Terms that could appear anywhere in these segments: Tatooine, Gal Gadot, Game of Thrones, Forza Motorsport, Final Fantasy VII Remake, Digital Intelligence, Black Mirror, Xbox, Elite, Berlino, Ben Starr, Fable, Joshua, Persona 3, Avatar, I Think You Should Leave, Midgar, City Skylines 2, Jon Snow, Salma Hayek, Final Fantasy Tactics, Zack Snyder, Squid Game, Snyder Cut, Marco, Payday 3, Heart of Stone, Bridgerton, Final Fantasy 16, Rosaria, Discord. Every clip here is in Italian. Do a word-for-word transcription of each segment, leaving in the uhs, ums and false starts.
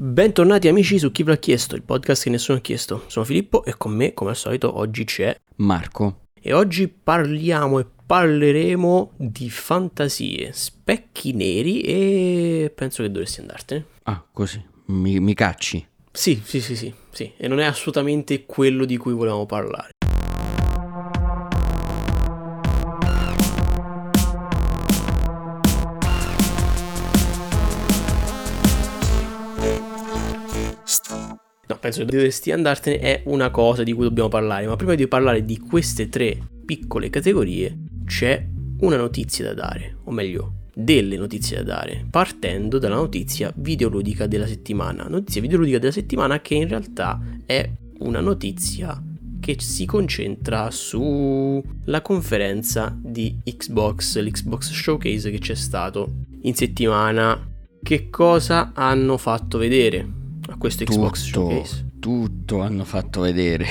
Bentornati amici su Chi ve l'ha chiesto, il podcast che nessuno ha chiesto. Sono Filippo e con me, come al solito, oggi c'è Marco. E oggi parliamo e parleremo di fantasie, specchi neri e penso che dovresti andartene. Ah, così? Mi, mi cacci? Sì, sì, sì, sì, sì. E non è assolutamente quello di cui volevamo parlare. Penso che dovresti andartene è una cosa di cui dobbiamo parlare, ma prima di parlare di queste tre piccole categorie c'è una notizia da dare, o meglio delle notizie da dare, partendo dalla notizia videoludica della settimana. Notizia videoludica della settimana che in realtà è una notizia che si concentra sulla conferenza di Xbox, l'Xbox Showcase che c'è stato in settimana. Che cosa hanno fatto vedere? A questo tutto, Xbox Showcase tutto hanno fatto vedere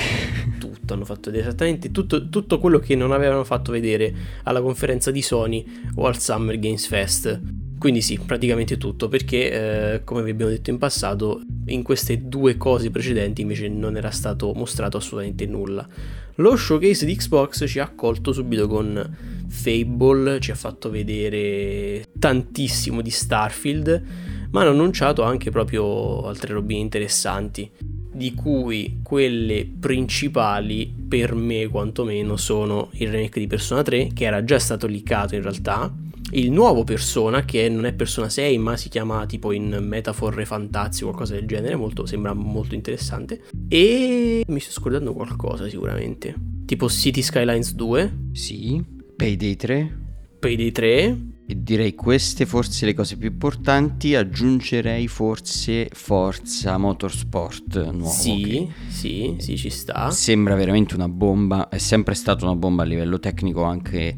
tutto hanno fatto vedere esattamente tutto, tutto quello che non avevano fatto vedere alla conferenza di Sony o al Summer Games Fest, quindi sì, praticamente tutto, perché eh, come vi abbiamo detto in passato, in queste due cose precedenti invece non era stato mostrato assolutamente nulla. Lo showcase di Xbox ci ha accolto subito con Fable, ci ha fatto vedere tantissimo di Starfield, ma hanno annunciato anche proprio altre robine interessanti, di cui quelle principali per me quantomeno sono il remake di Persona tre, che era già stato leakato in realtà, il nuovo Persona, che non è Persona sei ma si chiama tipo in Metaphor e Fantasy, qualcosa del genere, molto, sembra molto interessante, e mi sto scordando qualcosa sicuramente, tipo City Skylines due, sì, Payday tre Payday tre. E direi queste forse le cose più importanti. Aggiungerei forse Forza Motorsport nuovo. Sì, sì, sì, ci sta. Sembra veramente una bomba. È sempre stata una bomba a livello tecnico, anche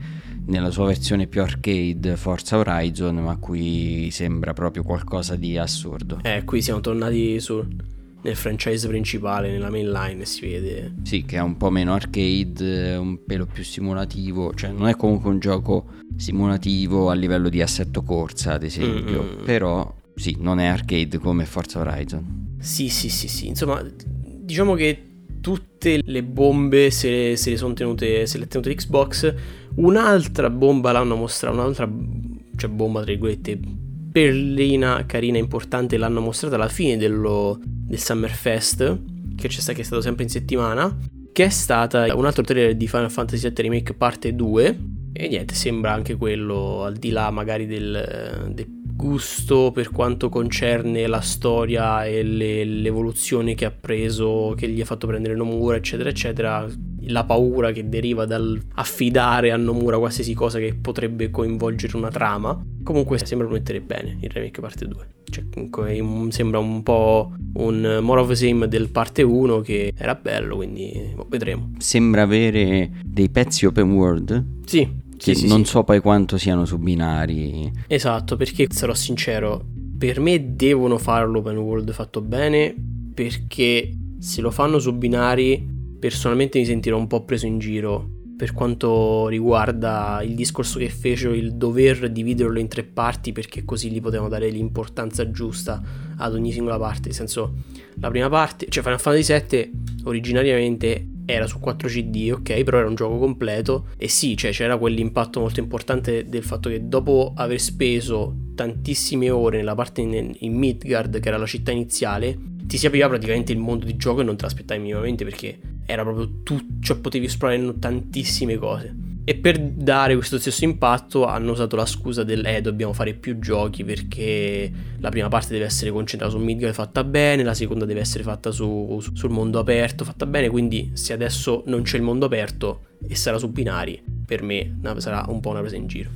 nella sua versione più arcade, Forza Horizon, ma qui sembra proprio qualcosa di assurdo. Eh, qui siamo tornati su... nel franchise principale, nella mainline si vede. Sì, che è un po' meno arcade, un pelo più simulativo. Cioè non è comunque un gioco simulativo a livello di assetto corsa, ad esempio. Mm-hmm. Però sì, non è arcade come Forza Horizon. Sì, sì, sì, sì. Insomma, diciamo che tutte le bombe se, se le sono tenute, se le ha tenute l'Xbox. Un'altra bomba l'hanno mostrata, un'altra, cioè bomba tra virgolette, perlina carina importante, l'hanno mostrata alla fine dello, del Summer Fest che c'è stato, che è stato sempre in settimana, che è stata un altro trailer di Final Fantasy sette Remake parte due, e niente, sembra anche quello, al di là magari del, del gusto per quanto concerne la storia e le, l'evoluzione che ha preso, che gli ha fatto prendere Nomura eccetera eccetera, la paura che deriva dal affidare a Nomura qualsiasi cosa che potrebbe coinvolgere una trama. Comunque sembra promettere bene il remake parte due, cioè comunque sembra un po' un more of the same del parte uno che era bello, quindi vedremo. Sembra avere dei pezzi open world. Sì, che sì, non sì, so sì. Poi quanto siano su binari. Esatto, perché sarò sincero, per me devono fare l'open world fatto bene, perché se lo fanno su binari personalmente mi sentirò un po' preso in giro per quanto riguarda il discorso che fece, il dover dividerlo in tre parti, perché così gli potevano dare l'importanza giusta ad ogni singola parte. Nel senso, la prima parte, cioè Final Fantasy sette originariamente era su quattro C D, ok, però era un gioco completo, e sì, cioè c'era quell'impatto molto importante del fatto che dopo aver speso tantissime ore nella parte in, in Midgard, che era la città iniziale, ti si apriva praticamente il mondo di gioco e non te l'aspettavi minimamente, perché era proprio tutto, cioè potevi esplorare tantissime cose. E per dare questo stesso impatto hanno usato la scusa del eh dobbiamo fare più giochi, perché la prima parte deve essere concentrata su Midgar fatta bene, la seconda deve essere fatta su, su, sul mondo aperto fatta bene, quindi se adesso non c'è il mondo aperto e sarà su binari, per me no, sarà un po' una presa in giro.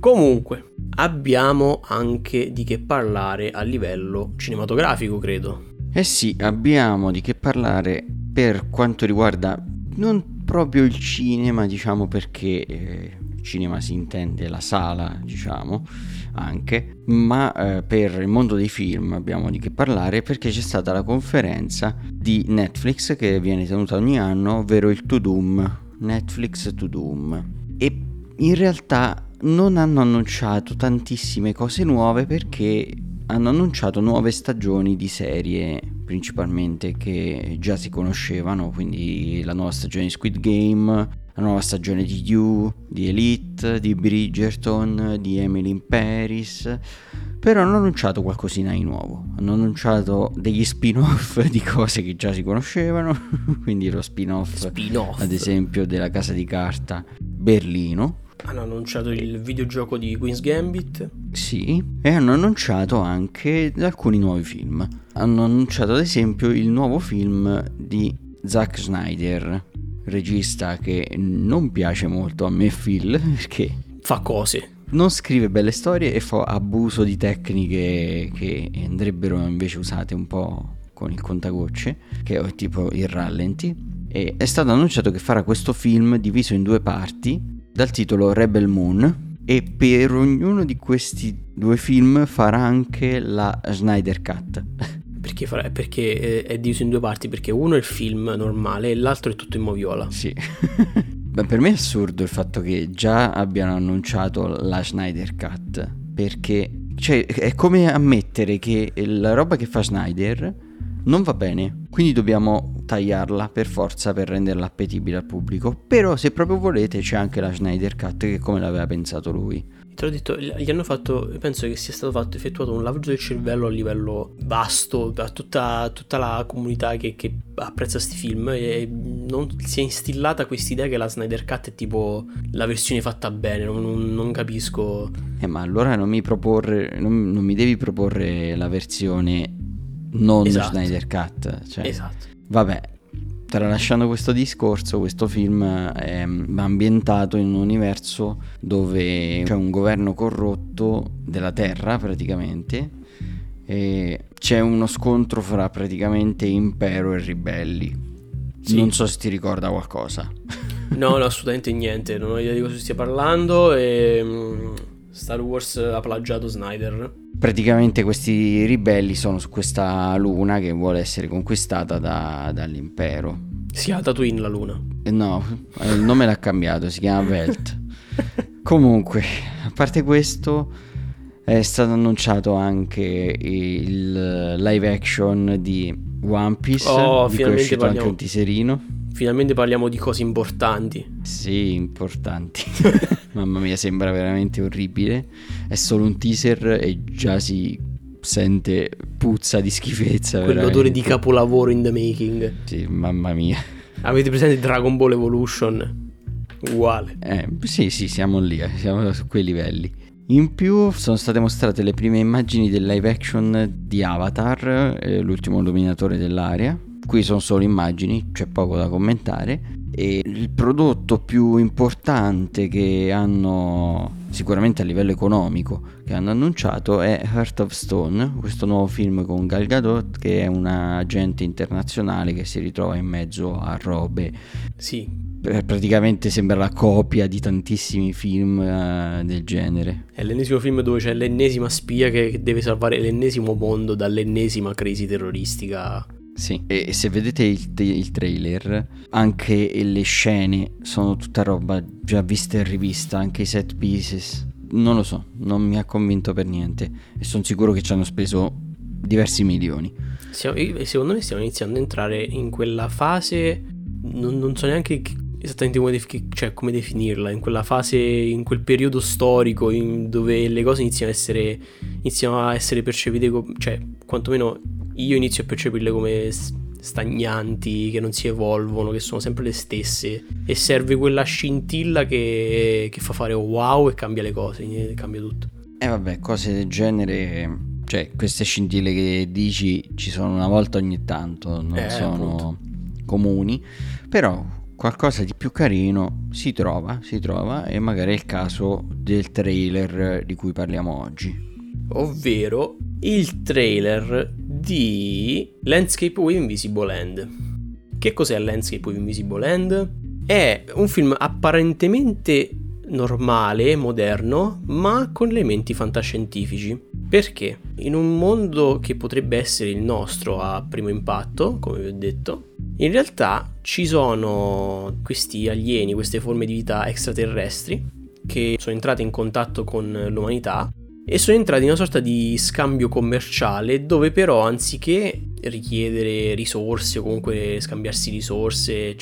Comunque abbiamo anche di che parlare a livello cinematografico, credo. Eh sì, abbiamo di che parlare per quanto riguarda non proprio il cinema, diciamo, perché eh, cinema si intende la sala, diciamo, anche, ma eh, per il mondo dei film abbiamo di che parlare, perché c'è stata la conferenza di Netflix che viene tenuta ogni anno, ovvero il To Doom, Netflix To Doom, e in realtà non hanno annunciato tantissime cose nuove perché hanno annunciato nuove stagioni di serie principalmente che già si conoscevano, quindi la nuova stagione di Squid Game, la nuova stagione di You, di Elite, di Bridgerton, di Emily in Paris, però hanno annunciato qualcosina di nuovo, hanno annunciato degli spin-off di cose che già si conoscevano, quindi lo spin-off, spin-off ad esempio della casa di carta Berlino. Hanno annunciato il videogioco di Queen's Gambit. Sì, e hanno annunciato anche alcuni nuovi film. Hanno annunciato ad esempio il nuovo film di Zack Snyder, regista che non piace molto a me, Phil, perché fa cose, non scrive belle storie e fa abuso di tecniche che andrebbero invece usate un po' con il contagocce, che è tipo il rallenti. E è stato annunciato che farà questo film diviso in due parti dal titolo Rebel Moon, e per ognuno di questi due film farà anche la Snyder Cut. Perché, farà, perché è diviso in due parti? Perché uno è il film normale e l'altro è tutto in moviola. Sì. Beh, per me è assurdo il fatto che già abbiano annunciato la Snyder Cut, perché cioè, è come ammettere che la roba che fa Snyder non va bene, quindi dobbiamo tagliarla per forza per renderla appetibile al pubblico. Però se proprio volete c'è anche la Snyder Cut, che è come l'aveva pensato lui. Te l'ho detto, gli hanno fatto, penso che sia stato fatto, effettuato un lavaggio del cervello a livello vasto a tutta, tutta la comunità che, che apprezza questi film, e non si è instillata quest'idea che la Snyder Cut è tipo la versione fatta bene. Non, non, non capisco. Eh ma allora non mi proporre non, non mi devi proporre la versione non esatto. Snyder Cut, cioè, esatto. Vabbè, tralasciando questo discorso, questo film è ambientato in un universo dove c'è un governo corrotto della Terra praticamente, e c'è uno scontro fra praticamente impero e ribelli. Sì. Non so se ti ricorda qualcosa. No, no, assolutamente niente, non ho idea di cosa stia parlando. E Star Wars ha plagiato Snyder. Praticamente questi ribelli sono su questa luna che vuole essere conquistata da, dall'impero. Si chiama Tatooine la luna? No, il nome l'ha cambiato, si chiama Velt. Comunque, a parte questo, è stato annunciato anche il live action di One Piece, oh, di cui è uscito parliamo... anche un teaserino. Finalmente parliamo di cose importanti. Sì, importanti. Mamma mia, sembra veramente orribile. È solo un teaser e già si sente puzza di schifezza. Quell'odore di capolavoro in the making. Sì, mamma mia. Avete presente Dragon Ball Evolution? Uguale. Eh, sì, sì, siamo lì, siamo su quei livelli. In più sono state mostrate le prime immagini del live action di Avatar, eh, l'ultimo dominatore dell'area. Qui sono solo immagini, c'è poco da commentare. E il prodotto più importante che hanno, sicuramente a livello economico, che hanno annunciato è Heart of Stone, questo nuovo film con Gal Gadot, che è una agente internazionale che si ritrova in mezzo a robe. Sì. Praticamente sembra la copia di tantissimi film uh, del genere. È l'ennesimo film dove c'è l'ennesima spia che deve salvare l'ennesimo mondo dall'ennesima crisi terroristica. Sì, e se vedete il, il trailer, anche le scene sono tutta roba già vista e rivista, anche i set pieces. Non lo so, non mi ha convinto per niente, e sono sicuro che ci hanno speso diversi milioni. Siamo, secondo me stiamo iniziando a entrare in quella fase, non, non so neanche che, esattamente come, def- cioè, come definirla, in quella fase, in quel periodo storico in, dove le cose iniziano a essere, iniziano a essere percepite, com- cioè quantomeno... Io inizio a percepirle come stagnanti, che non si evolvono, che sono sempre le stesse, e serve quella scintilla che, che fa fare wow e cambia le cose, cambia tutto. E eh vabbè, cose del genere, cioè queste scintille che dici ci sono una volta ogni tanto, non eh, sono appunto comuni, però qualcosa di più carino si trova, si trova, e magari è il caso del trailer di cui parliamo oggi. Ovvero il trailer di Landscape with Invisible Hand. Che cos'è Landscape with Invisible Hand? È un film apparentemente normale, moderno, ma con elementi fantascientifici. Perché? In un mondo che potrebbe essere il nostro a primo impatto, come vi ho detto, in realtà ci sono questi alieni, queste forme di vita extraterrestri che sono entrate in contatto con l'umanità e sono entrati in una sorta di scambio commerciale dove però anziché richiedere risorse o comunque scambiarsi risorse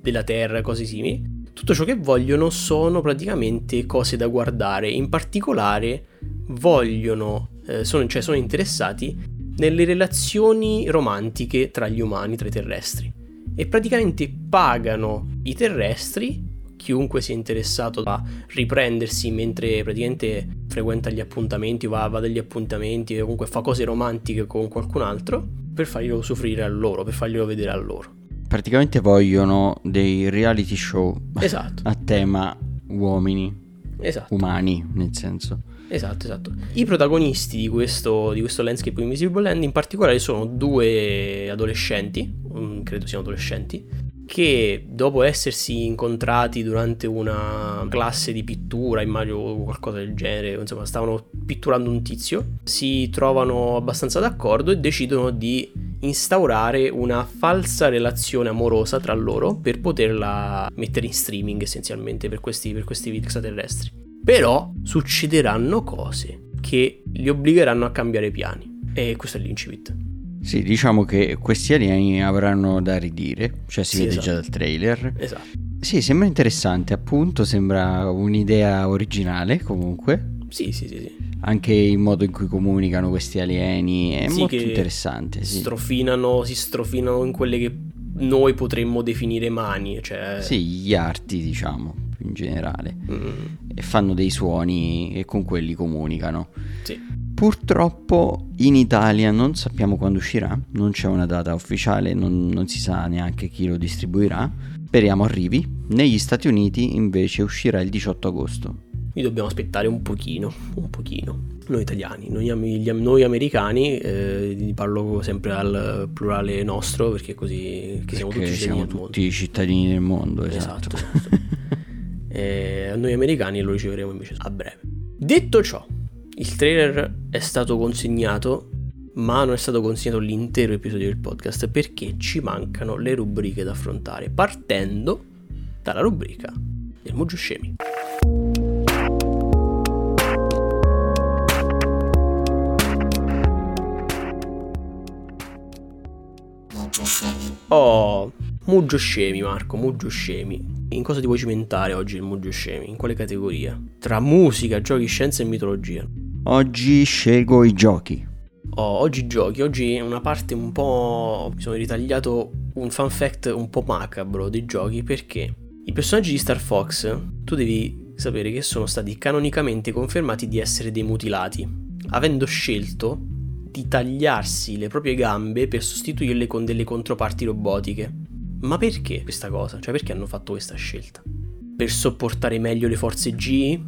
della terra, cose simili, tutto ciò che vogliono sono praticamente cose da guardare. In particolare vogliono, eh, sono, cioè sono interessati nelle relazioni romantiche tra gli umani, tra i terrestri, e praticamente pagano i terrestri, chiunque sia interessato a riprendersi mentre praticamente frequenta gli appuntamenti, va, va dagli appuntamenti o comunque fa cose romantiche con qualcun altro, per farglielo soffrire a loro, per farglielo vedere a loro. Praticamente vogliono dei reality show, esatto, a tema uomini, esatto, umani nel senso. Esatto, esatto. I protagonisti di questo, di questo Landscape with Invisible Hand in particolare sono due adolescenti, credo siano adolescenti, che dopo essersi incontrati durante una classe di pittura, immagino qualcosa del genere, insomma stavano pitturando un tizio, si trovano abbastanza d'accordo e decidono di instaurare una falsa relazione amorosa tra loro per poterla mettere in streaming essenzialmente per questi, per questi extraterrestri. Però succederanno cose che li obbligheranno a cambiare piani. E questo è l'incipit. Sì, diciamo che questi alieni avranno da ridire. Cioè si sì, vede esatto. già dal trailer. Esatto. Sì, sembra interessante, appunto. Sembra un'idea originale comunque. Sì, sì, sì, sì. Anche il modo in cui comunicano questi alieni è sì, molto interessante. Sì, strofinano, si strofinano in quelle che noi potremmo definire mani, cioè... Sì, gli arti, diciamo, in generale, mm. e fanno dei suoni e con quelli comunicano. Sì. Purtroppo in Italia non sappiamo quando uscirà, non c'è una data ufficiale, non, non si sa neanche chi lo distribuirà. Speriamo arrivi. Negli Stati Uniti invece uscirà il diciotto agosto. Qui dobbiamo aspettare un pochino, un pochino. Noi italiani, noi, gli, noi americani, eh, parlo sempre al plurale nostro perché così che perché siamo tutti, siamo tutti cittadini del mondo. Esatto. esatto. Eh, noi americani lo riceveremo invece a breve. Detto ciò, il trailer è stato consegnato, ma non è stato consegnato l'intero episodio del podcast perché ci mancano le rubriche da affrontare, partendo dalla rubrica del Mugio Scemi. Oh, Mugio Scemi, Marco, Mugio Scemi. In cosa ti vuoi cimentare oggi il Mugio Scemi? In quale categoria? Tra musica, giochi, scienza e mitologia. Oggi scelgo i giochi. Oh, oggi giochi. Oggi una parte un po'... Mi sono ritagliato un fun fact un po' macabro dei giochi perché i personaggi di Star Fox, tu devi sapere che sono stati canonicamente confermati di essere dei mutilati, avendo scelto di tagliarsi le proprie gambe per sostituirle con delle controparti robotiche. Ma perché questa cosa? Cioè perché hanno fatto questa scelta? Per sopportare meglio le forze G?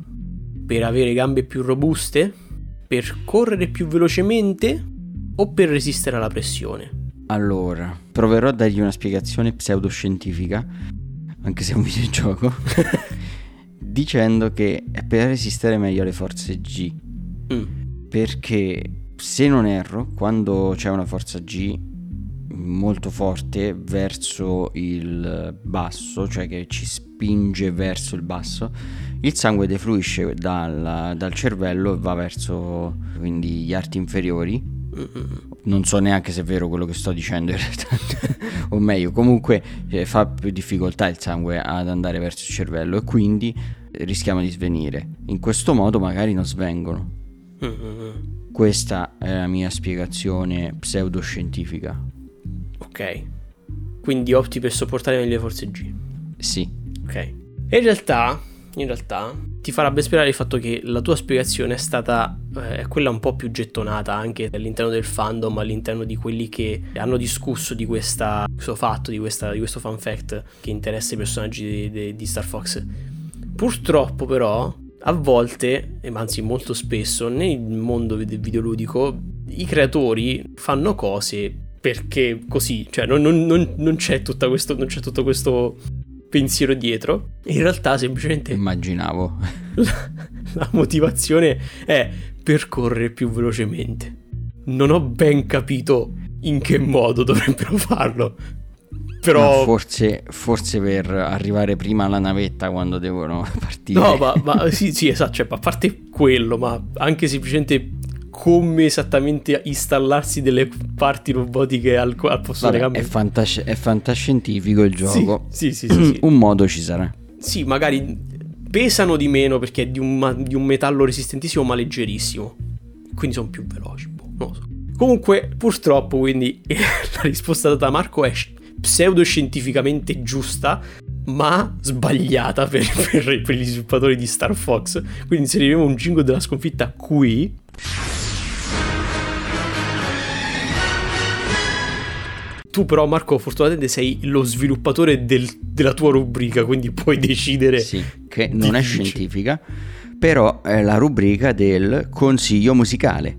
Per avere gambe più robuste? Per correre più velocemente? O per resistere alla pressione? Allora, proverò a dargli una spiegazione pseudoscientifica, anche se è un videogioco, dicendo che è per resistere meglio alle forze G. Mm. Perché, se non erro, quando c'è una forza G molto forte verso il basso, cioè che ci spinge verso il basso, il sangue defluisce dal, dal cervello e va verso quindi gli arti inferiori. Non so neanche se è vero quello che sto dicendo in realtà o meglio, comunque eh, fa più difficoltà il sangue ad andare verso il cervello e quindi rischiamo di svenire. In questo modo magari non svengono. Questa è la mia spiegazione pseudoscientifica. Ok, quindi opti per sopportare meglio le forze G. Sì. Ok. E in realtà, in realtà ti farà ben sperare il fatto che la tua spiegazione è stata eh, quella un po' più gettonata anche all'interno del fandom, all'interno di quelli che hanno discusso di questa, questo fatto, di, questa, di questo fun fact che interessa i personaggi di, di, di Star Fox. Purtroppo però, a volte, e anzi molto spesso, nel mondo del videoludico i creatori fanno cose... Perché così, cioè non, non, non, non, c'è tutta questo, non c'è tutto questo pensiero dietro. In realtà semplicemente... Immaginavo. La, la motivazione è percorrere più velocemente. Non ho ben capito in che modo dovrebbero farlo. Però no, forse, forse per arrivare prima alla navetta quando devono partire. No, ma, ma sì, sì, esatto, cioè, a parte quello, ma anche semplicemente come esattamente installarsi delle parti robotiche al, al posto delle gambe. È, fantasci- è fantascientifico il gioco. Sì, sì, sì, sì, sì. Un modo ci sarà. Sì, magari pesano di meno perché è di un, di un metallo resistentissimo ma leggerissimo. Quindi sono più veloci, boh, non lo so. Comunque, purtroppo, quindi la risposta data da Marco è pseudoscientificamente giusta, ma sbagliata per, per, per gli sviluppatori di Star Fox. Quindi inseriremo un jingle della sconfitta qui. Tu però, Marco, fortunatamente sei lo sviluppatore del, della tua rubrica, quindi puoi decidere. Sì, che non di... è scientifica, però è la rubrica del consiglio musicale.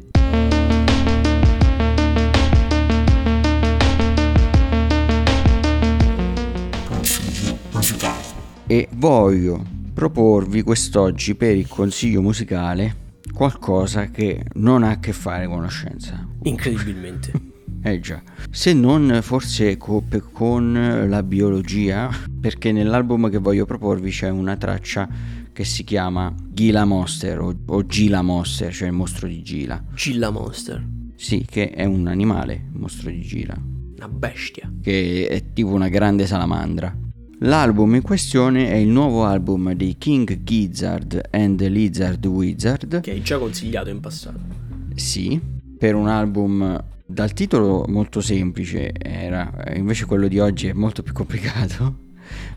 E voglio proporvi quest'oggi per il consiglio musicale qualcosa che non ha a che fare con la scienza. Incredibilmente. Eh già. Se non forse con la biologia, perché nell'album che voglio proporvi c'è una traccia che si chiama Gila Monster o, o Gila Monster, cioè il mostro di Gila. Gila Monster. Sì, che è un animale, il mostro di Gila. Una bestia. Che è tipo una grande salamandra. L'album in questione è il nuovo album di King Gizzard and the Lizard Wizard, che hai già consigliato in passato. Sì, per un album dal titolo molto semplice era, invece quello di oggi è molto più complicato,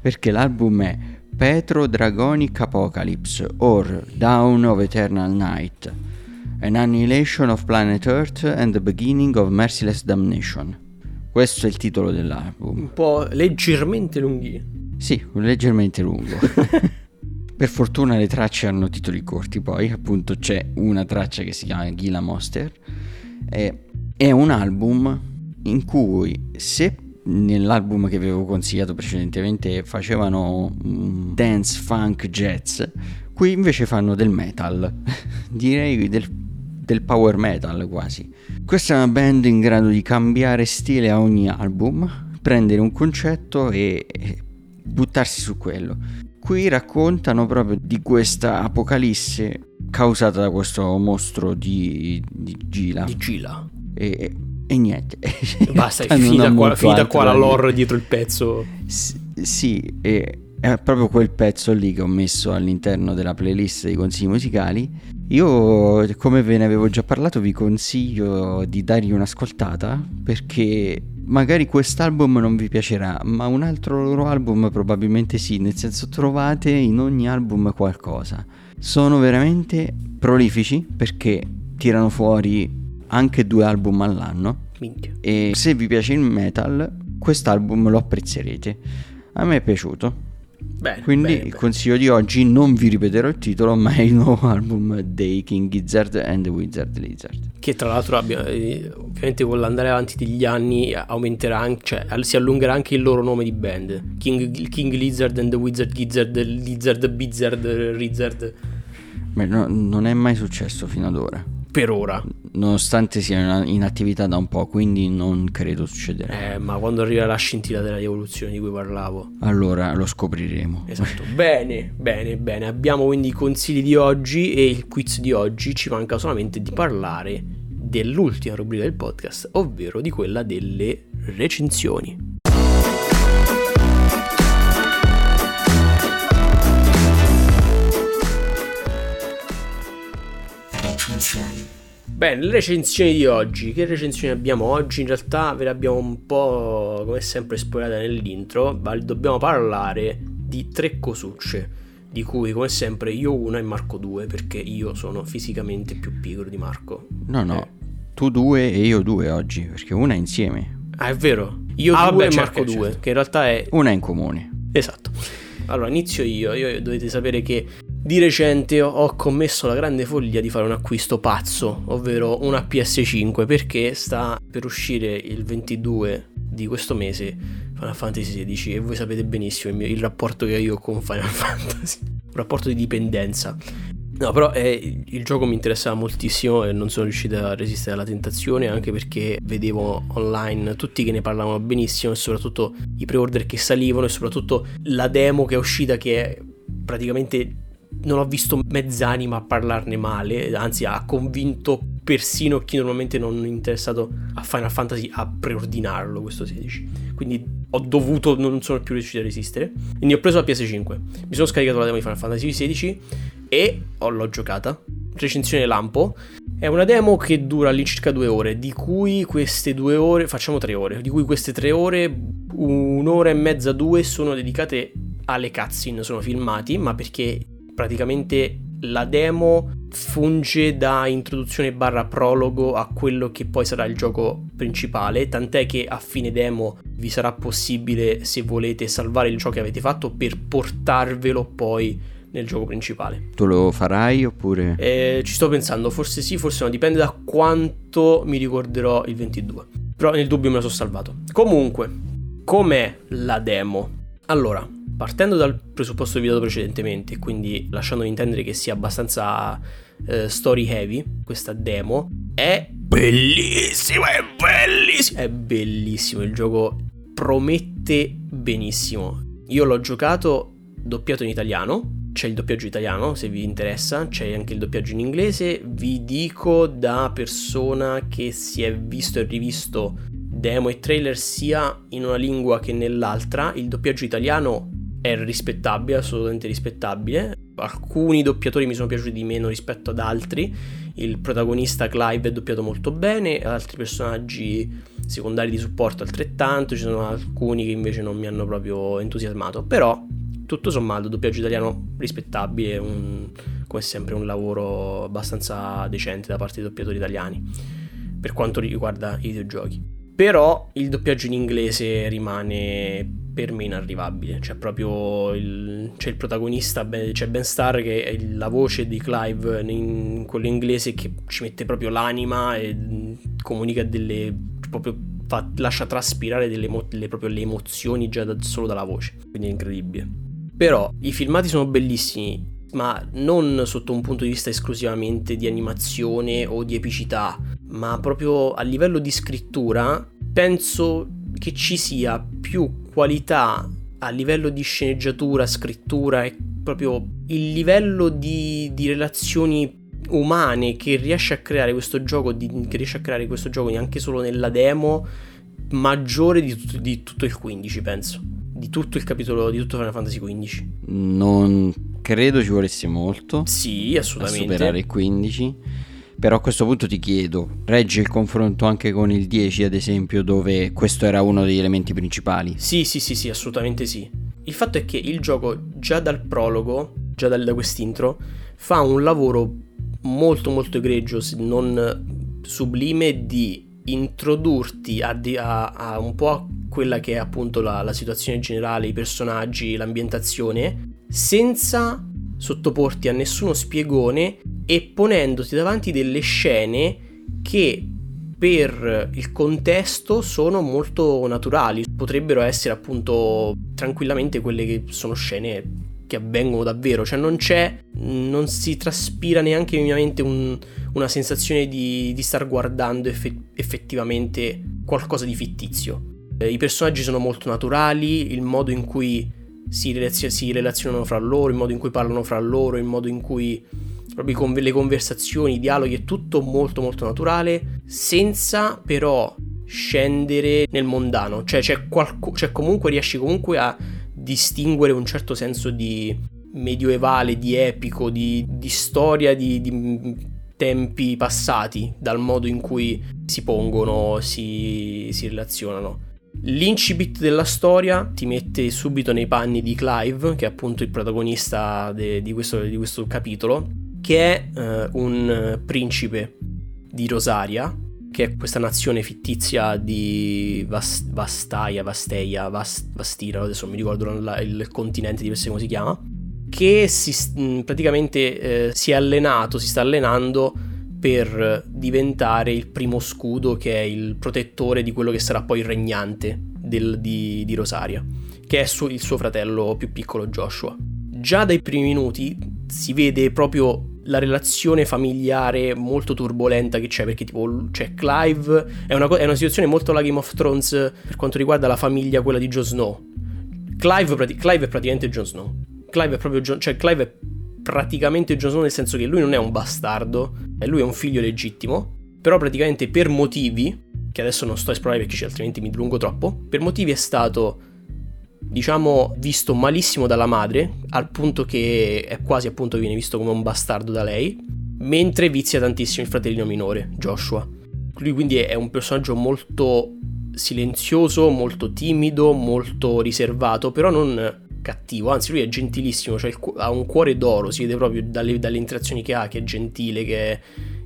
perché l'album è Petro Dragonic Apocalypse or Dawn of Eternal Night, An Annihilation of Planet Earth and the Beginning of Merciless Damnation. Questo è il titolo dell'album. Un po' leggermente lunghi. Sì, leggermente lungo. Per fortuna le tracce hanno titoli corti, poi appunto c'è una traccia che si chiama Gila Monster. È, è un album in cui, se nell'album che vi avevo consigliato precedentemente facevano um, dance, funk, jazz, qui invece fanno del metal. Direi del... del power metal quasi. Questa è una band in grado di cambiare stile a ogni album, prendere un concetto e buttarsi su quello. Qui raccontano proprio di questa apocalisse causata da questo mostro di, di Gila. Di Gila. E, e niente. Basta, è finita qua, finita qua la lore dietro il pezzo. S- sì, e... è proprio quel pezzo lì che ho messo all'interno della playlist dei consigli musicali. Io, come ve ne avevo già parlato, vi consiglio di dargli un'ascoltata, perché magari quest'album non vi piacerà, ma un altro loro album probabilmente sì, nel senso trovate in ogni album qualcosa. Sono veramente prolifici perché tirano fuori anche due album all'anno. Minchia. E se vi piace il metal, quest'album lo apprezzerete. A me è piaciuto. Bene, quindi bene, il bene. Consiglio di oggi, non vi ripeterò il titolo, ma è il nuovo album dei King Gizzard and the Wizard Lizard, che tra l'altro abbia, eh, ovviamente con l'andare avanti degli anni aumenterà anche, cioè si allungherà anche il loro nome di band, King, King Lizard and the Wizard Gizzard Lizard Bizzard Rizzard. Beh, no, non è mai successo fino ad ora, per ora, nonostante sia in attività da un po', quindi non credo succederà. Eh, ma quando arriva la scintilla della rivoluzione di cui parlavo, allora lo scopriremo. Esatto. Bene, bene, bene. Abbiamo quindi i consigli di oggi e il quiz di oggi. Ci manca solamente di parlare dell'ultima rubrica del podcast, ovvero di quella delle recensioni. Bene, le recensioni di oggi. Che recensioni abbiamo oggi? In realtà ve le abbiamo un po', come sempre, spoilate nell'intro, ma dobbiamo parlare di tre cosucce, di cui come sempre io una e Marco due, perché io sono fisicamente più piccolo di Marco. No no, eh. Tu due e io due oggi, perché una è insieme. Ah, è vero, io ah, due vabbè, e Marco due, certo. Che in realtà è una in comune. Esatto. Allora inizio io, io dovete sapere che di recente ho commesso la grande follia di fare un acquisto pazzo, ovvero una P S cinque, perché sta per uscire il ventidue di questo mese Final Fantasy sedici, e voi sapete benissimo il, mio, il rapporto che io ho con Final Fantasy, un rapporto di dipendenza. No, però eh, il gioco mi interessava moltissimo e non sono riuscito a resistere alla tentazione, anche perché vedevo online tutti che ne parlavano benissimo e soprattutto i pre-order che salivano e soprattutto la demo che è uscita, che è praticamente... non ho visto mezz'anima a parlarne male, anzi ha convinto persino chi normalmente non è interessato a Final Fantasy a preordinarlo questo sedici. Quindi ho dovuto, non sono più riuscito a resistere, quindi ho preso la P S cinque, mi sono scaricato la demo di Final Fantasy sedici e l'ho giocata. Recensione lampo, è una demo che dura all'incirca due ore, di cui queste due ore, facciamo tre ore, di cui queste tre ore, un'ora e mezza, due sono dedicate alle cutscene, sono filmati, ma perché praticamente la demo funge da introduzione barra prologo a quello che poi sarà il gioco principale, tant'è che a fine demo vi sarà possibile, se volete, salvare il gioco che avete fatto per portarvelo poi nel gioco principale. Tu lo farai oppure? Eh, ci sto pensando, forse sì, forse no, dipende da quanto mi ricorderò il ventidue, però nel dubbio me lo sono salvato. Comunque, com'è la demo? Allora, partendo dal presupposto evitato precedentemente, quindi lasciando intendere che sia abbastanza eh, story heavy, questa demo è bellissima, è bellissima, è bellissimo, il gioco promette benissimo. Io l'ho giocato doppiato in italiano, c'è il doppiaggio italiano se vi interessa, c'è anche il doppiaggio in inglese, vi dico da persona che si è visto e rivisto demo e trailer sia in una lingua che nell'altra, il doppiaggio italiano è rispettabile, assolutamente rispettabile. Alcuni doppiatori mi sono piaciuti di meno rispetto ad altri. Il protagonista Clive è doppiato molto bene, altri personaggi secondari di supporto altrettanto, ci sono alcuni che invece non mi hanno proprio entusiasmato, però tutto sommato il doppiaggio italiano rispettabile, un, come sempre un lavoro abbastanza decente da parte dei doppiatori italiani per quanto riguarda i videogiochi. Però il doppiaggio in inglese rimane per me inarrivabile, c'è proprio il, c'è il protagonista, c'è Ben Starr che è la voce di Clive in quello inglese che ci mette proprio l'anima e comunica delle, proprio fa, lascia traspirare delle, delle proprio le emozioni già da, solo dalla voce, quindi è incredibile. Però i filmati sono bellissimi, ma non sotto un punto di vista esclusivamente di animazione o di epicità, ma proprio a livello di scrittura penso che ci sia più qualità a livello di sceneggiatura, scrittura e proprio il livello di, di relazioni umane che riesce a creare questo gioco, di, che riesce a creare questo gioco anche solo nella demo, maggiore di tutto, di tutto il quindici, penso, di tutto il capitolo, di tutto Final Fantasy quindici. Non credo ci volesse molto. Sì, assolutamente. A superare il quindici. Però a questo punto ti chiedo, regge il confronto anche con il dieci ad esempio, dove questo era uno degli elementi principali? Sì, sì, sì, sì, assolutamente sì. Il fatto è che il gioco già dal prologo, già dal, da quest'intro, fa un lavoro molto molto egregio, se non sublime, di introdurti a, a, a un po' a quella che è appunto la, la situazione generale, i personaggi, l'ambientazione, senza sottoporti a nessuno spiegone e ponendoti davanti delle scene che per il contesto sono molto naturali, potrebbero essere appunto tranquillamente quelle che sono scene che avvengono davvero, cioè non c'è, non si traspira neanche minimamente un, una sensazione di, di star guardando effe- effettivamente qualcosa di fittizio. Eh, i personaggi sono molto naturali, il modo in cui si, relazio- si relazionano fra loro, il modo in cui parlano fra loro, il modo in cui proprio con le conversazioni, i dialoghi, è tutto molto molto naturale, senza però scendere nel mondano, cioè c'è qualco- cioè comunque riesci comunque a distinguere un certo senso di medioevale, di epico, di, di storia, di, di tempi passati, dal modo in cui si pongono, si, si relazionano. L'incipit della storia ti mette subito nei panni di Clive, che è appunto il protagonista de, di, questo, di questo capitolo, che è eh, un principe di Rosaria, che è questa nazione fittizia di Vas- Vastaia, Vasteia, Vas- Vastira, adesso non mi ricordo la, il continente di per sé come si chiama, che si, praticamente eh, si è allenato, si sta allenando per diventare il primo scudo, che è il protettore di quello che sarà poi il regnante del, di, di Rosaria, che è su, il suo fratello più piccolo Joshua. Già dai primi minuti si vede proprio la relazione familiare molto turbolenta che c'è, perché tipo c'è Clive, è una, co- è una situazione molto la Game of Thrones per quanto riguarda la famiglia, quella di Jon Snow. Clive, prati- Clive è praticamente Jon Snow. Clive è proprio John, cioè Clive è praticamente Jon Snow, nel senso che lui non è un bastardo, lui è un figlio legittimo, però praticamente per motivi che adesso non sto a esplorare perché altrimenti mi dilungo troppo, per motivi è stato, diciamo, visto malissimo dalla madre, al punto che è quasi, appunto, viene visto come un bastardo da lei, mentre vizia tantissimo il fratellino minore, Joshua. Lui quindi è un personaggio molto silenzioso, molto timido, molto riservato, però non cattivo, anzi lui è gentilissimo, cioè cu- ha un cuore d'oro, si vede proprio dalle, dalle interazioni che ha, che è gentile, che è,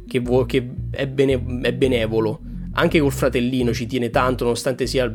che vu- che è, bene- è benevolo. Anche col fratellino ci tiene tanto, nonostante sia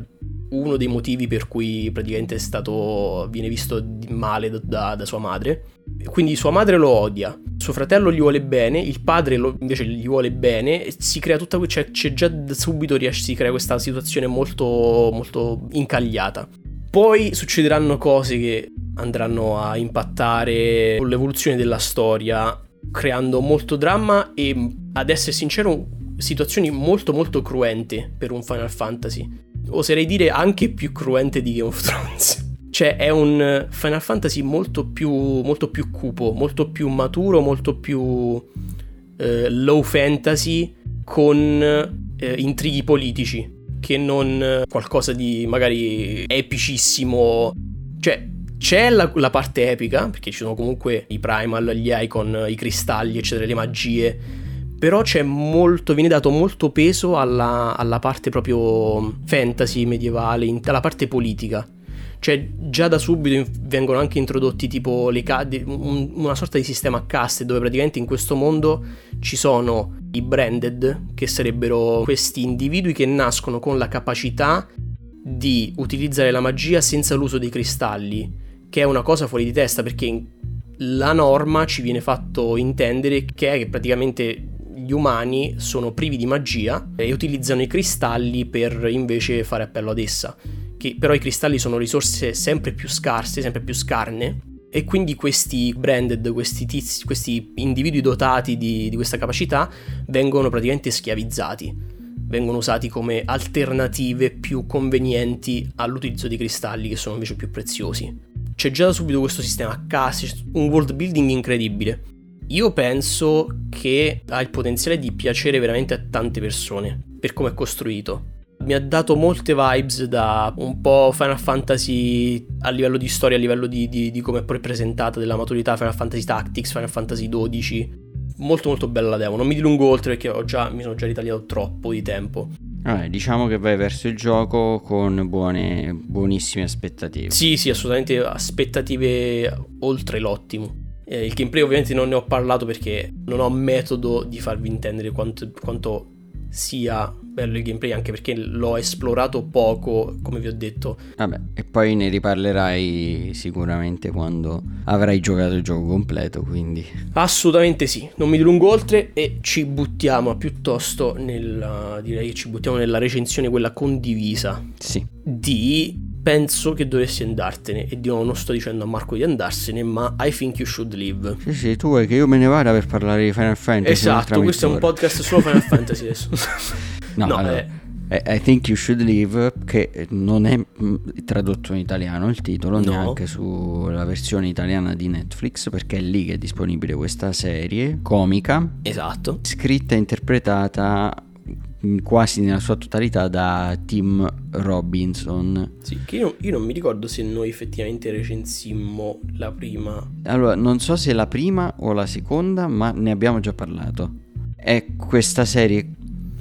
uno dei motivi per cui praticamente è stato, viene visto male da, da sua madre. Quindi sua madre lo odia, suo fratello gli vuole bene, il padre lo, invece gli vuole bene, e si crea tutta, cioè, c'è già da subito riesce, si crea questa situazione molto molto incagliata. Poi succederanno cose che andranno a impattare con l'evoluzione della storia, creando molto dramma e, ad essere sincero, situazioni molto molto cruente per un Final Fantasy. Oserei dire anche più cruente di Game of Thrones. Cioè è un Final Fantasy molto più, molto più cupo, molto più maturo, molto più eh, low fantasy, con eh, intrighi politici, che non qualcosa di magari epicissimo. Cioè c'è la, la parte epica, perché ci sono comunque i primal, gli icon, i cristalli, eccetera, le magie, però c'è molto, viene dato molto peso alla, alla parte proprio fantasy medievale, alla parte politica. Cioè già da subito vengono anche introdotti tipo le ca- un, una sorta di sistema a caste, dove praticamente in questo mondo ci sono i branded, che sarebbero questi individui che nascono con la capacità di utilizzare la magia senza l'uso dei cristalli, che è una cosa fuori di testa, perché la norma ci viene fatto intendere che è che praticamente gli umani sono privi di magia e utilizzano i cristalli per invece fare appello ad essa, che però i cristalli sono risorse sempre più scarse, sempre più scarne, e quindi questi branded, questi tizi, questi individui dotati di, di questa capacità vengono praticamente schiavizzati, vengono usati come alternative più convenienti all'utilizzo dei cristalli, che sono invece più preziosi. C'è già da subito questo sistema a casi, un world building incredibile. Io penso che ha il potenziale di piacere veramente a tante persone per come è costruito. Mi ha dato molte vibes da un po' Final Fantasy a livello di storia, a livello di, di, di come è poi presentata, della maturità, Final Fantasy Tactics, Final Fantasy dodici. Molto molto bella la demo, non mi dilungo oltre perché ho già, mi sono già ritagliato troppo di tempo. Vabbè, diciamo che vai verso il gioco con buone, buonissime aspettative. Sì, sì, assolutamente aspettative oltre l'ottimo. Eh, il gameplay ovviamente non ne ho parlato perché non ho metodo di farvi intendere quanto, quanto sia bello il gameplay, anche perché l'ho esplorato poco, come vi ho detto. Vabbè, e poi ne riparlerai sicuramente quando avrai giocato il gioco completo, quindi assolutamente sì. Non mi dilungo oltre e ci buttiamo piuttosto nella, direi che ci buttiamo nella recensione, quella condivisa. Sì. Di Penso che dovresti andartene, e di nuovo non sto dicendo a Marco di andarsene, ma I Think You Should Leave. Sì, sì, tu vuoi che io me ne vada per parlare di Final Fantasy? Esatto, questo è un podcast solo Final Fantasy adesso. No, no, allora, eh... I Think You Should Leave, che non è tradotto in italiano il titolo, no, neanche sulla versione italiana di Netflix, perché è lì che è disponibile questa serie comica. Esatto. Scritta e interpretata quasi nella sua totalità da Tim Robinson. Sì, che io, io non mi ricordo se noi effettivamente recensimmo la prima. Allora, non so se la prima o la seconda, ma ne abbiamo già parlato. È questa serie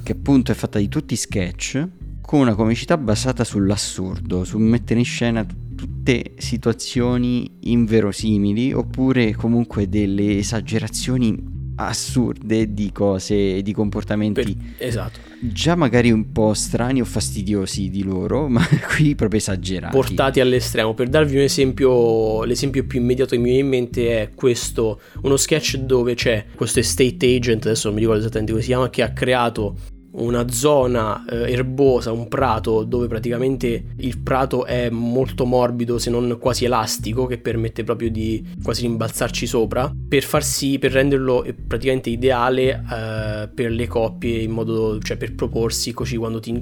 che appunto è fatta di tutti sketch, con una comicità basata sull'assurdo, sul mettere in scena t- tutte situazioni inverosimili, oppure comunque delle esagerazioni assurde di cose, di comportamenti per, esatto, già magari un po' strani o fastidiosi di loro, ma qui proprio esagerati, portati all'estremo. Per darvi un esempio, l'esempio più immediato che mi viene in mente è questo, uno sketch dove c'è questo estate agent, adesso non mi ricordo esattamente come si chiama, che ha creato una zona eh, erbosa, un prato dove praticamente il prato è molto morbido, se non quasi elastico, che permette proprio di quasi rimbalzarci sopra, per far sì, per renderlo praticamente ideale eh, per le coppie, in modo, cioè per proporsi così. Quando ti,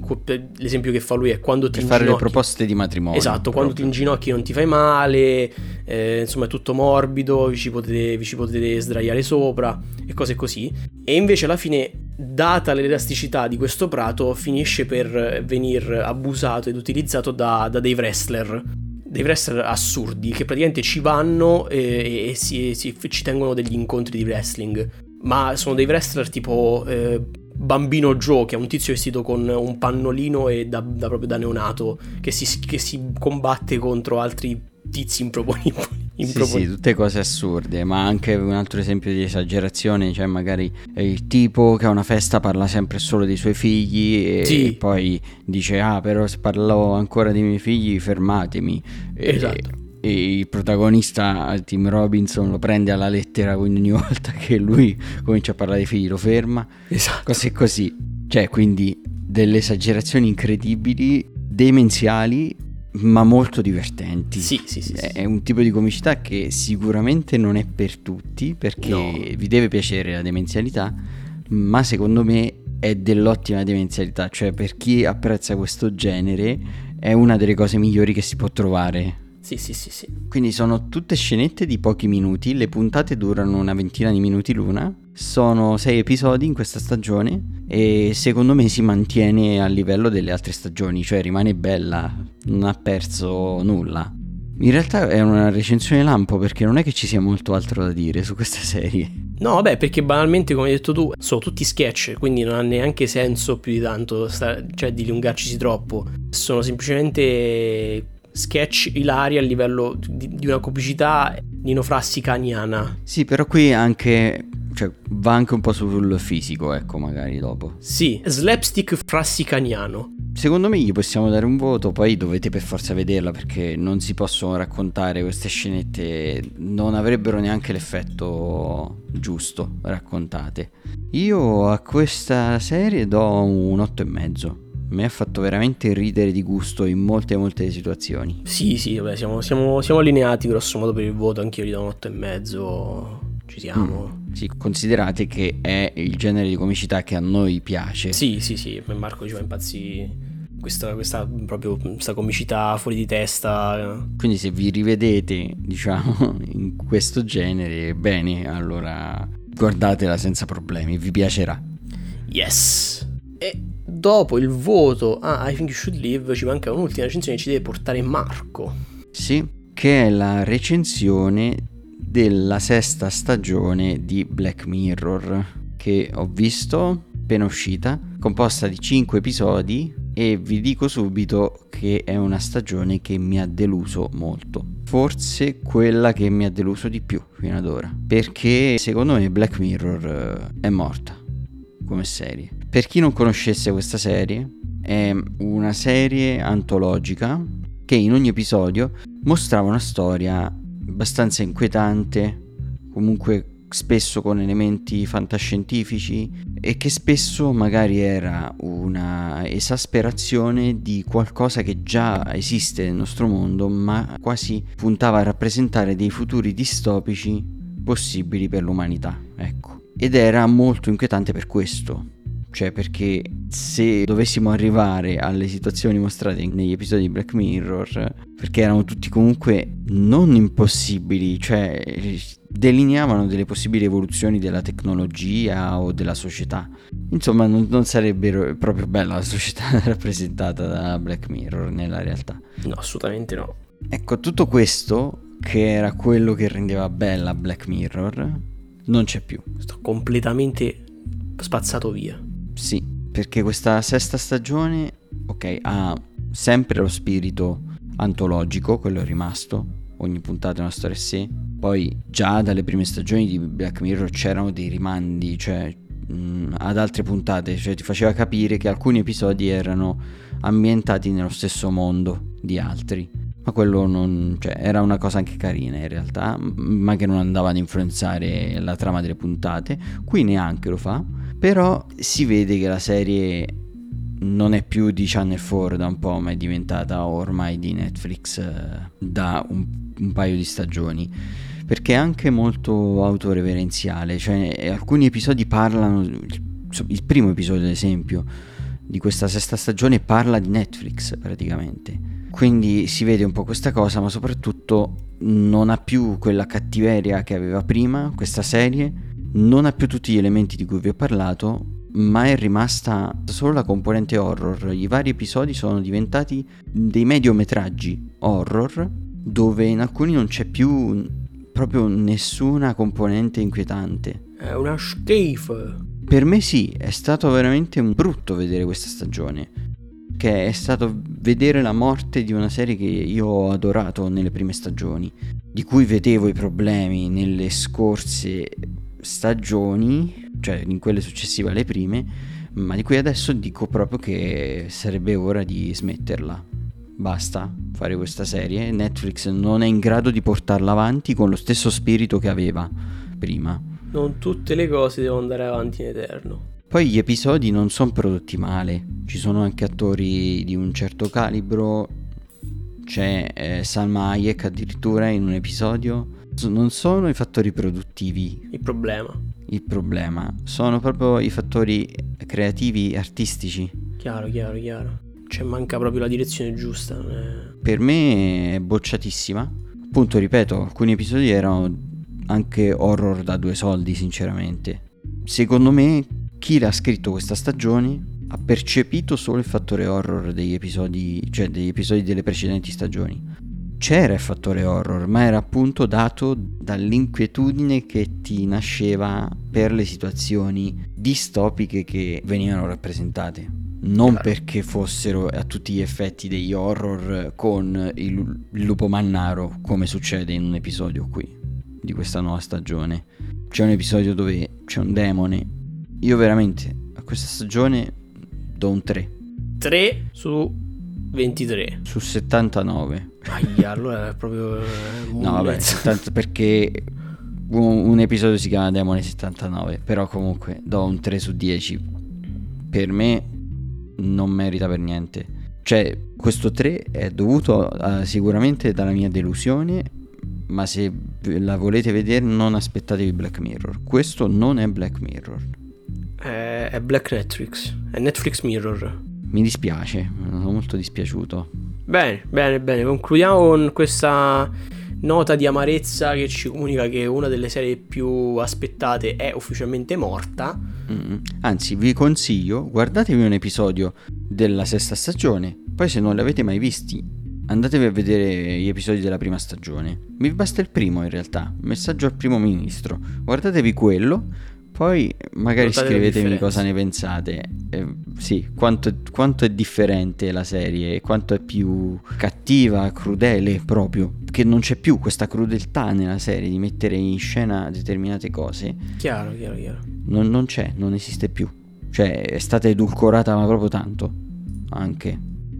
l'esempio che fa lui è quando ti per fare le proposte di matrimonio, esatto, proprio. Quando ti inginocchi non ti fai male, eh, insomma è tutto morbido, vi ci potete, vi ci potete sdraiare sopra e cose così. E invece alla fine, data l'elasticità di questo prato, finisce per venir abusato ed utilizzato da, da dei wrestler dei wrestler assurdi, che praticamente ci vanno e, e, si, e si, ci tengono degli incontri di wrestling. Ma sono dei wrestler tipo eh, Bambino Joe, che è un tizio vestito con un pannolino e da, da proprio da neonato, che si, che si combatte contro altri tizi improponibili. Sì, sì, tutte cose assurde. Ma anche un altro esempio di esagerazione, cioè magari il tipo che a una festa parla sempre solo dei suoi figli e, sì. e poi dice ah però se parlo ancora dei miei figli fermatemi. Esatto. E, e il protagonista Tim Robinson lo prende alla lettera, quindi ogni volta che lui comincia a parlare dei figli lo ferma. Esatto. Cose così, cioè quindi delle esagerazioni incredibili, demenziali, ma molto divertenti. Sì, sì, sì, sì. È un tipo di comicità che sicuramente non è per tutti, perché no. Vi deve piacere la demenzialità, ma secondo me è dell'ottima demenzialità, cioè per chi apprezza questo genere è una delle cose migliori che si può trovare. Sì, sì, sì, sì. Quindi sono tutte scenette di pochi minuti, le puntate durano una ventina di minuti l'una, sono sei episodi in questa stagione e secondo me si mantiene a livello delle altre stagioni, cioè rimane bella, non ha perso nulla. In realtà è una recensione lampo, perché non è che ci sia molto altro da dire su questa serie. No, vabbè, perché banalmente, come hai detto tu, sono tutti sketch, quindi non ha neanche senso più di tanto sta- cioè dilungarcisi troppo. Sono semplicemente sketch ilari a livello di, di una copicità ninofrassicaniana. Sì, però qui anche, cioè, va anche un po' sul fisico, ecco, magari dopo. Sì, slapstick frassicaniano. Secondo me gli possiamo dare un voto, poi dovete per forza vederla, perché non si possono raccontare queste scenette, non avrebbero neanche l'effetto giusto raccontate. Io a questa serie do un otto e mezzo. Mi ha fatto veramente ridere di gusto in molte molte situazioni. Sì, sì, vabbè, siamo, siamo, siamo allineati grosso modo per il voto, anch'io gli do un otto e mezzo, ci siamo. Mm, sì, considerate che è il genere di comicità che a noi piace. Sì, sì, sì, Marco ci fa impazzire. Questa, questa proprio questa comicità fuori di testa. Quindi se vi rivedete, diciamo, in questo genere, bene, allora guardatela senza problemi, vi piacerà. Yes. E dopo il voto a I Think You Should Leave ci manca un'ultima recensione che ci deve portare Marco. Sì, che è la recensione della sesta stagione di Black Mirror, che ho visto, appena uscita, composta di cinque episodi, e vi dico subito che è una stagione che mi ha deluso molto. Forse quella che mi ha deluso di più fino ad ora, perché secondo me Black Mirror è morta come serie. Per chi non conoscesse questa serie, è una serie antologica che in ogni episodio mostrava una storia abbastanza inquietante, comunque spesso con elementi fantascientifici, e che spesso magari era una esasperazione di qualcosa che già esiste nel nostro mondo, ma quasi puntava a rappresentare dei futuri distopici possibili per l'umanità, ecco. Ed era molto inquietante per questo, cioè perché se dovessimo arrivare alle situazioni mostrate negli episodi di Black Mirror, perché erano tutti comunque non impossibili, cioè delineavano delle possibili evoluzioni della tecnologia o della società, insomma non, non sarebbe proprio bella la società rappresentata da Black Mirror nella realtà. No, assolutamente no. Ecco, tutto questo che era quello che rendeva bella Black Mirror non c'è più. Sto completamente spazzato via. Sì, perché questa sesta stagione, ok, ha sempre lo spirito antologico, quello è rimasto. Ogni puntata è una storia a sé. Poi già dalle prime stagioni di Black Mirror c'erano dei rimandi, cioè mh, ad altre puntate, cioè ti faceva capire che alcuni episodi erano ambientati nello stesso mondo di altri. Ma quello non, cioè, era una cosa anche carina in realtà, ma che non andava ad influenzare la trama delle puntate. Qui neanche lo fa, Però si vede che la serie non è più di Channel quattro da un po', ma è diventata ormai di Netflix eh, da un, un paio di stagioni, perché è anche molto autoreverenziale, cioè alcuni episodi parlano, il primo episodio ad esempio di questa sesta stagione parla di Netflix praticamente, quindi si vede un po' questa cosa, ma soprattutto non ha più quella cattiveria che aveva prima questa serie, non ha più tutti gli elementi di cui vi ho parlato, ma è rimasta solo la componente horror. I vari episodi sono diventati dei mediometraggi horror dove in alcuni non c'è più proprio nessuna componente inquietante. È una schifo. Per me sì, è stato veramente un brutto vedere questa stagione, che è stato vedere la morte di una serie che io ho adorato nelle prime stagioni, di cui vedevo i problemi nelle scorse stagioni, cioè in quelle successive alle prime, ma di cui adesso dico proprio che sarebbe ora di smetterla. Basta fare questa serie, Netflix non è in grado di portarla avanti con lo stesso spirito che aveva prima. Non tutte le cose devono andare avanti in eterno. Poi gli episodi non sono prodotti male, ci sono anche attori di un certo calibro, c'è eh, Salma Hayek addirittura in un episodio. Non sono i fattori produttivi il problema. Il problema sono proprio i fattori creativi, artistici. Chiaro, chiaro, chiaro. Cioè manca proprio la direzione giusta. È... Per me è bocciatissima. Appunto, ripeto, alcuni episodi erano anche horror da due soldi, sinceramente. Secondo me chi l'ha scritto questa stagione ha percepito solo il fattore horror degli episodi, cioè degli episodi delle precedenti stagioni. C'era il fattore horror, ma era appunto dato dall'inquietudine che ti nasceva per le situazioni distopiche che venivano rappresentate, non claro. Perché fossero a tutti gli effetti degli horror con il lupo mannaro, come succede in un episodio qui di questa nuova stagione. C'è un episodio dove c'è un demone. Io veramente a questa stagione do un tre su ventitré su settantanove. Aia, allora è proprio no vabbè settanta, perché un, un episodio si chiama Demone settantanove, però comunque do un tre su dieci. Per me non merita per niente, cioè questo tre è dovuto a, sicuramente dalla mia delusione, ma se la volete vedere non aspettatevi Black Mirror, questo non è Black Mirror, è, è Black Netflix, è Netflix Mirror. Mi dispiace, sono molto dispiaciuto. Bene, bene, bene, concludiamo con questa nota di amarezza che ci comunica che una delle serie più aspettate è ufficialmente morta. Mm-hmm. Anzi, vi consiglio, guardatevi un episodio della sesta stagione, poi se non li avete mai visti andatevi a vedere gli episodi della prima stagione. Mi basta il primo in realtà, Messaggio al primo ministro, guardatevi quello. Poi magari notate, scrivetemi cosa ne pensate, eh, sì, quanto, quanto è differente la serie, quanto è più cattiva, crudele proprio, che non c'è più questa crudeltà nella serie di mettere in scena determinate cose. Chiaro, chiaro, chiaro. Non, non c'è, non esiste più, cioè è stata edulcorata ma proprio tanto, anche.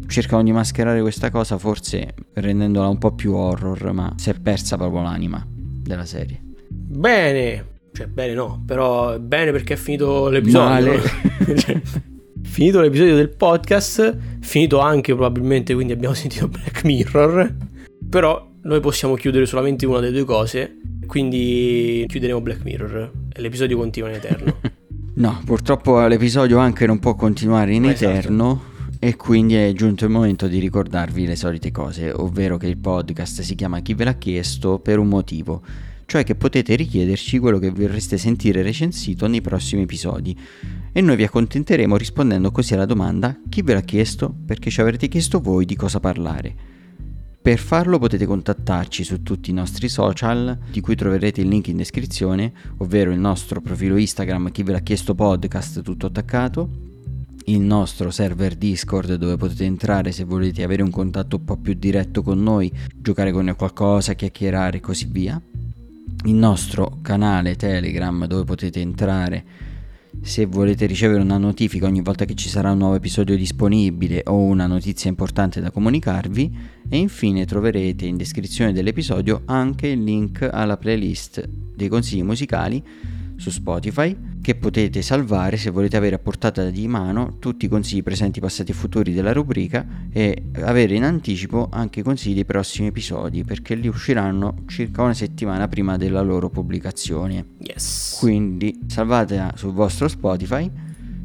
Cercano di mascherare questa cosa forse rendendola un po' più horror, ma si è persa proprio l'anima della serie. Bene! Cioè bene no, però bene perché è finito l'episodio. Cioè, finito l'episodio del podcast, finito anche probabilmente, quindi abbiamo sentito Black Mirror. Però noi possiamo chiudere solamente una delle due cose, quindi chiuderemo Black Mirror e l'episodio continua in eterno. No, purtroppo l'episodio anche non può continuare in esatto. eterno, e quindi è giunto il momento di ricordarvi le solite cose, ovvero che il podcast si chiama Chi ve l'ha chiesto per un motivo, cioè che potete richiederci quello che vorreste sentire recensito nei prossimi episodi e noi vi accontenteremo rispondendo così alla domanda chi ve l'ha chiesto, perché ci avrete chiesto voi di cosa parlare. Per farlo potete contattarci su tutti i nostri social, di cui troverete il link in descrizione, ovvero il nostro profilo Instagram Chi ve l'ha chiesto podcast tutto attaccato, il nostro server Discord dove potete entrare se volete avere un contatto un po' più diretto con noi, giocare con noi qualcosa, chiacchierare e così via, il nostro canale Telegram dove potete entrare se volete ricevere una notifica ogni volta che ci sarà un nuovo episodio disponibile o una notizia importante da comunicarvi, e infine troverete in descrizione dell'episodio anche il link alla playlist dei consigli musicali su Spotify, che potete salvare se volete avere a portata di mano tutti i consigli presenti, passati e futuri della rubrica, e avere in anticipo anche i consigli dei prossimi episodi, perché li usciranno circa una settimana prima della loro pubblicazione. Yes. Quindi salvatela sul vostro Spotify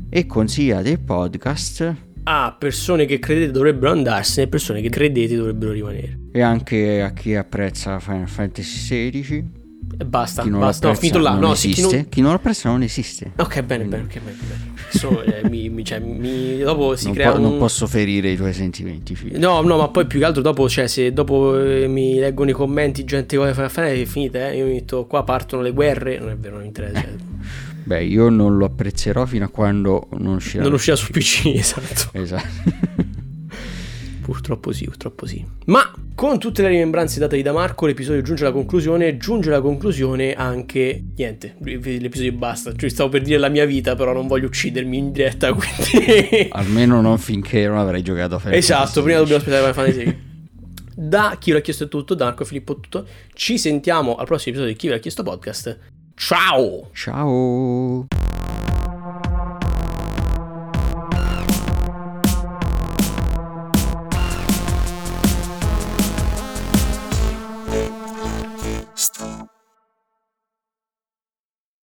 e consigliate il podcast a persone che credete dovrebbero andarsene e persone che credete dovrebbero rimanere, e anche a chi apprezza Final Fantasy sedici. E basta, chi non basta, ho no, finito là. Non no, esiste. Sì, chi, non... chi non lo apprezza non esiste. Ok, bene, quindi... bene, okay, bene, bene. So, eh, mi, mi, cioè, mi, dopo si non crea po- un... Non posso ferire i tuoi sentimenti, figlio. No, no, ma poi più che altro dopo, cioè, se dopo eh, mi leggono i commenti, gente vuole fare affare, è finita, eh. Io mi metto qua, partono le guerre, non è vero, non mi interessa. Eh. Beh, io non lo apprezzerò fino a quando non uscirà. Non uscirà sul P C, esatto. Esatto. Purtroppo sì, purtroppo sì. Ma con tutte le rimembranze date di da Marco, l'episodio giunge alla conclusione. Giunge alla conclusione anche... niente, l'episodio basta. Cioè, stavo per dire la mia vita, però non voglio uccidermi in diretta, quindi... Almeno non finché non avrei giocato a Final Esatto, Fantasy. Prima dobbiamo aspettare Final Fantasy. Da Chi ve l'ha chiesto è tutto, da Marco e Filippo è tutto. Ci sentiamo al prossimo episodio di Chi ve l'ha chiesto podcast. Ciao! Ciao!